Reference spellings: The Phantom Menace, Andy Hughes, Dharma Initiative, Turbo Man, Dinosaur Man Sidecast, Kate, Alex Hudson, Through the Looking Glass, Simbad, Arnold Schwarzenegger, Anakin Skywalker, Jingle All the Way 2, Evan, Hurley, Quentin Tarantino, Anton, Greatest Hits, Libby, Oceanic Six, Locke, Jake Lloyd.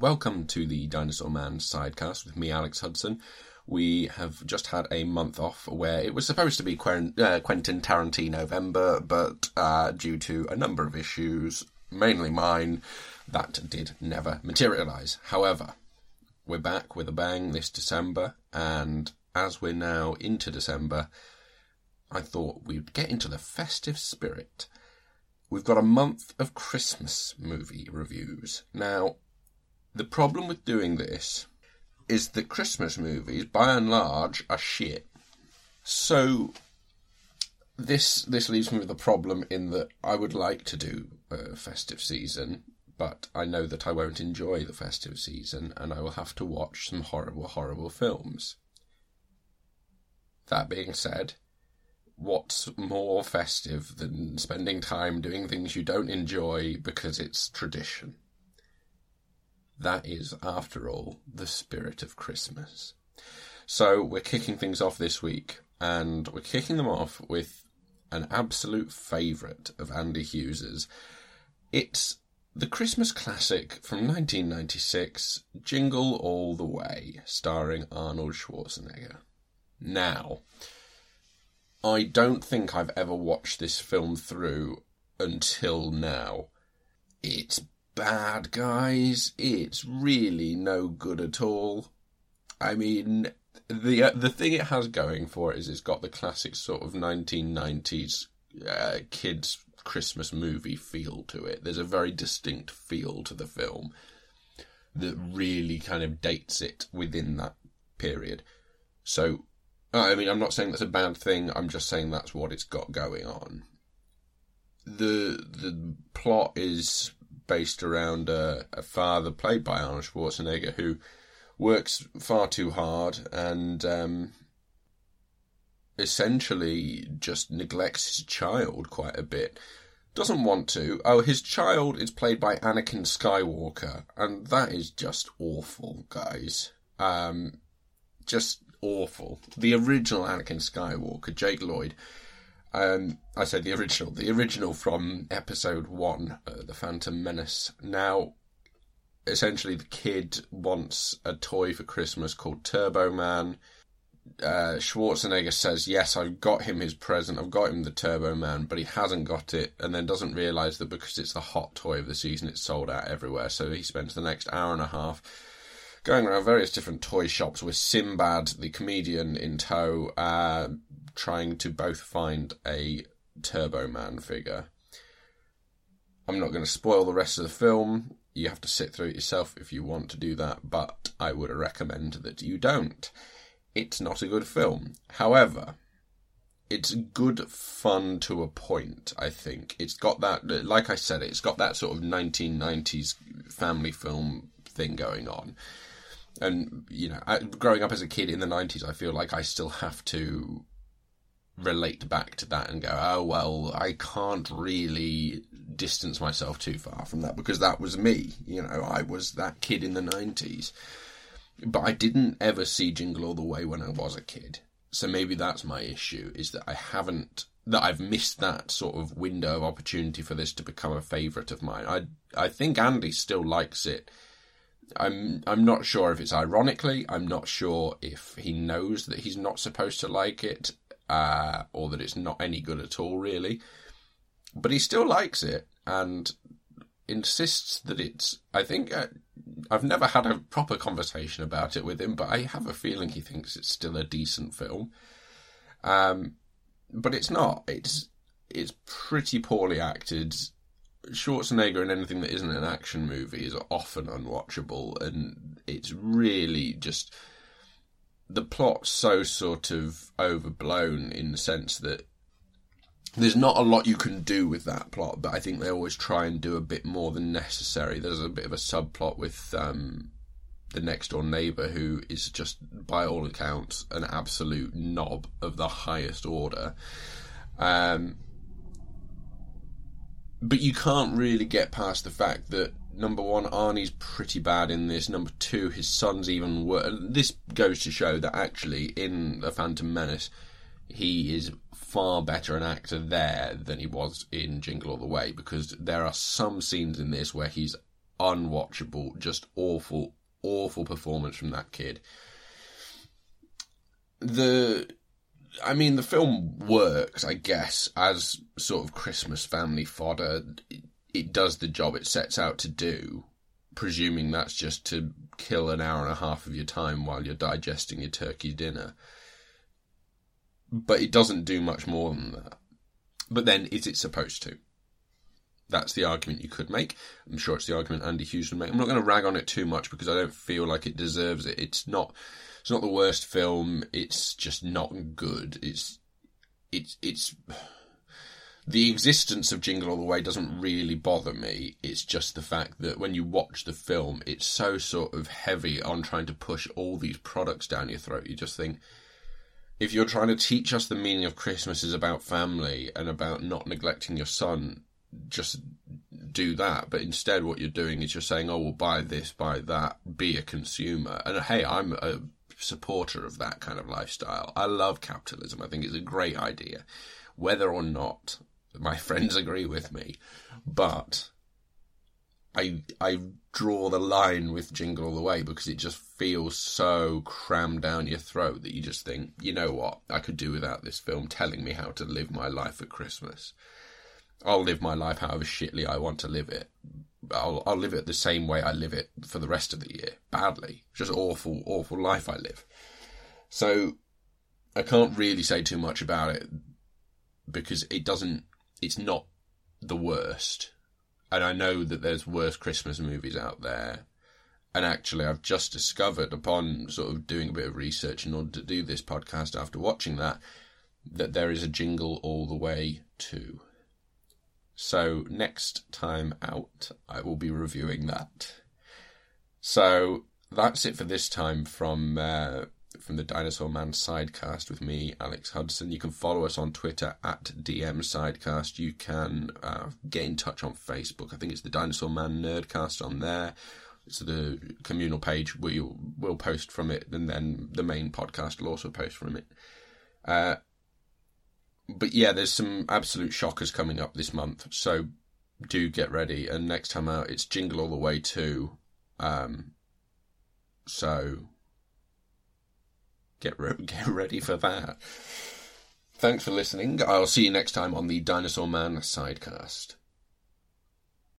Welcome to the Dinosaur Man Sidecast with me, Alex Hudson. We have just had a month off where it was supposed to be Quentin Tarantino November, but due to a number of issues, mainly mine, that did never materialise. However, we're back with a bang this December, and as we're now into December, I thought we'd get into the festive spirit. We've got a month of Christmas movie reviews. Now, the problem with doing this is that Christmas movies, by and large, are shit. So, this leaves me with a problem in that I would like to do a festive season, but I know that I won't enjoy the festive season, and I will have to watch some horrible, horrible films. That being said, what's more festive than spending time doing things you don't enjoy because it's tradition? That is, after all, the spirit of Christmas. So we're kicking things off this week, and we're kicking them off with an absolute favourite of Andy Hughes's. It's the Christmas classic from 1996, Jingle All the Way, starring Arnold Schwarzenegger. Now, I don't think I've ever watched this film through until now. It's bad, guys. It's really no good at all. I mean, the thing it has going for it is it's got the classic sort of 1990s kids' Christmas movie feel to it. There's a very distinct feel to the film that really kind of dates it within that period. So, I mean, I'm not saying that's a bad thing. I'm just saying that's what it's got going on. The plot is based around a father played by Arnold Schwarzenegger who works far too hard and essentially just neglects his child quite a bit. Doesn't want to. Oh, his child is played by Anakin Skywalker, and that is just awful, guys. Just awful. The original Anakin Skywalker, Jake Lloyd. I said the original from episode 1, The Phantom Menace. Now, essentially the kid wants a toy for Christmas called Turbo Man. Schwarzenegger says, yes, I've got him his present, I've got him the Turbo Man, but he hasn't got it, and then doesn't realise that because it's the hot toy of the season, it's sold out everywhere, so he spends the next hour and a half going around various different toy shops with Simbad, the comedian, in tow, trying to both find a Turbo Man figure. I'm not going to spoil the rest of the film. You have to sit through it yourself if you want to do that, but I would recommend that you don't. It's not a good film. However, it's good fun to a point, I think. It's got that, like I said, it's got that sort of 1990s family film thing going on. And, you know, growing up as a kid in the 90s, I feel like I still have to relate back to that and go, oh, well, I can't really distance myself too far from that because that was me. You know, I was that kid in the 90s. But I didn't ever see Jingle All the Way when I was a kid. So maybe that's my issue, is that I've missed that sort of window of opportunity for this to become a favourite of mine. I think Andy still likes it. I'm not sure if it's ironically. I'm not sure if he knows that he's not supposed to like it, or that it's not any good at all, really. But he still likes it and insists that it's... I think I've never had a proper conversation about it with him, but I have a feeling he thinks it's still a decent film. But it's not. It's pretty poorly acted. Schwarzenegger in anything that isn't an action movie is often unwatchable, and it's really just the plot's so sort of overblown in the sense that there's not a lot you can do with that plot, but I think they always try and do a bit more than necessary. There's a bit of a subplot with the next-door neighbour who is just, by all accounts, an absolute knob of the highest order. But you can't really get past the fact that, number one, Arnie's pretty bad in this. Number two, his son's even worse. This goes to show that actually, in The Phantom Menace, he is far better an actor there than he was in Jingle All the Way, because there are some scenes in this where he's unwatchable, just awful, awful performance from that kid. The film works, I guess, as sort of Christmas family fodder. It does the job it sets out to do, presuming that's just to kill an hour and a half of your time while you're digesting your turkey dinner. But it doesn't do much more than that. But then, is it supposed to? That's the argument you could make. I'm sure it's the argument Andy Hughes would make. I'm not going to rag on it too much because I don't feel like it deserves it. It's not the worst film. It's just not good. It's the existence of Jingle All the Way doesn't really bother me. It's just the fact that when you watch the film, it's so sort of heavy on trying to push all these products down your throat. You just think, if you're trying to teach us the meaning of Christmas is about family and about not neglecting your son, just do that. But instead what you're doing is you're saying, oh, well, buy this, buy that, be a consumer. And hey, I'm a supporter of that kind of lifestyle. I love capitalism. I think it's a great idea, whether or not my friends agree with me. But I draw the line with Jingle All the Way because it just feels so crammed down your throat that you just think, you know what, I could do without this film telling me how to live my life at Christmas. I'll live my life however shitly I want to live it. I'll live it the same way I live it for the rest of the year. Badly. Just awful, awful life I live. So I can't really say too much about it because it's not the worst. And I know that there's worse Christmas movies out there. And actually, I've just discovered upon sort of doing a bit of research in order to do this podcast after watching that there is a Jingle All the Way 2. So next time out, I will be reviewing that. So that's it for this time from the Dinosaur Man Sidecast with me, Alex Hudson. You can follow us on Twitter @DM Sidecast. You can get in touch on Facebook. I think it's the Dinosaur Man Nerdcast on there. It's the communal page where we'll post from it, and then the main podcast will also post from it. But yeah, there's some absolute shockers coming up this month, so do get ready. And next time out, it's Jingle All the Way 2. So get ready for that. Thanks for listening. I'll see you next time on the Dinosaur Man Sidecast.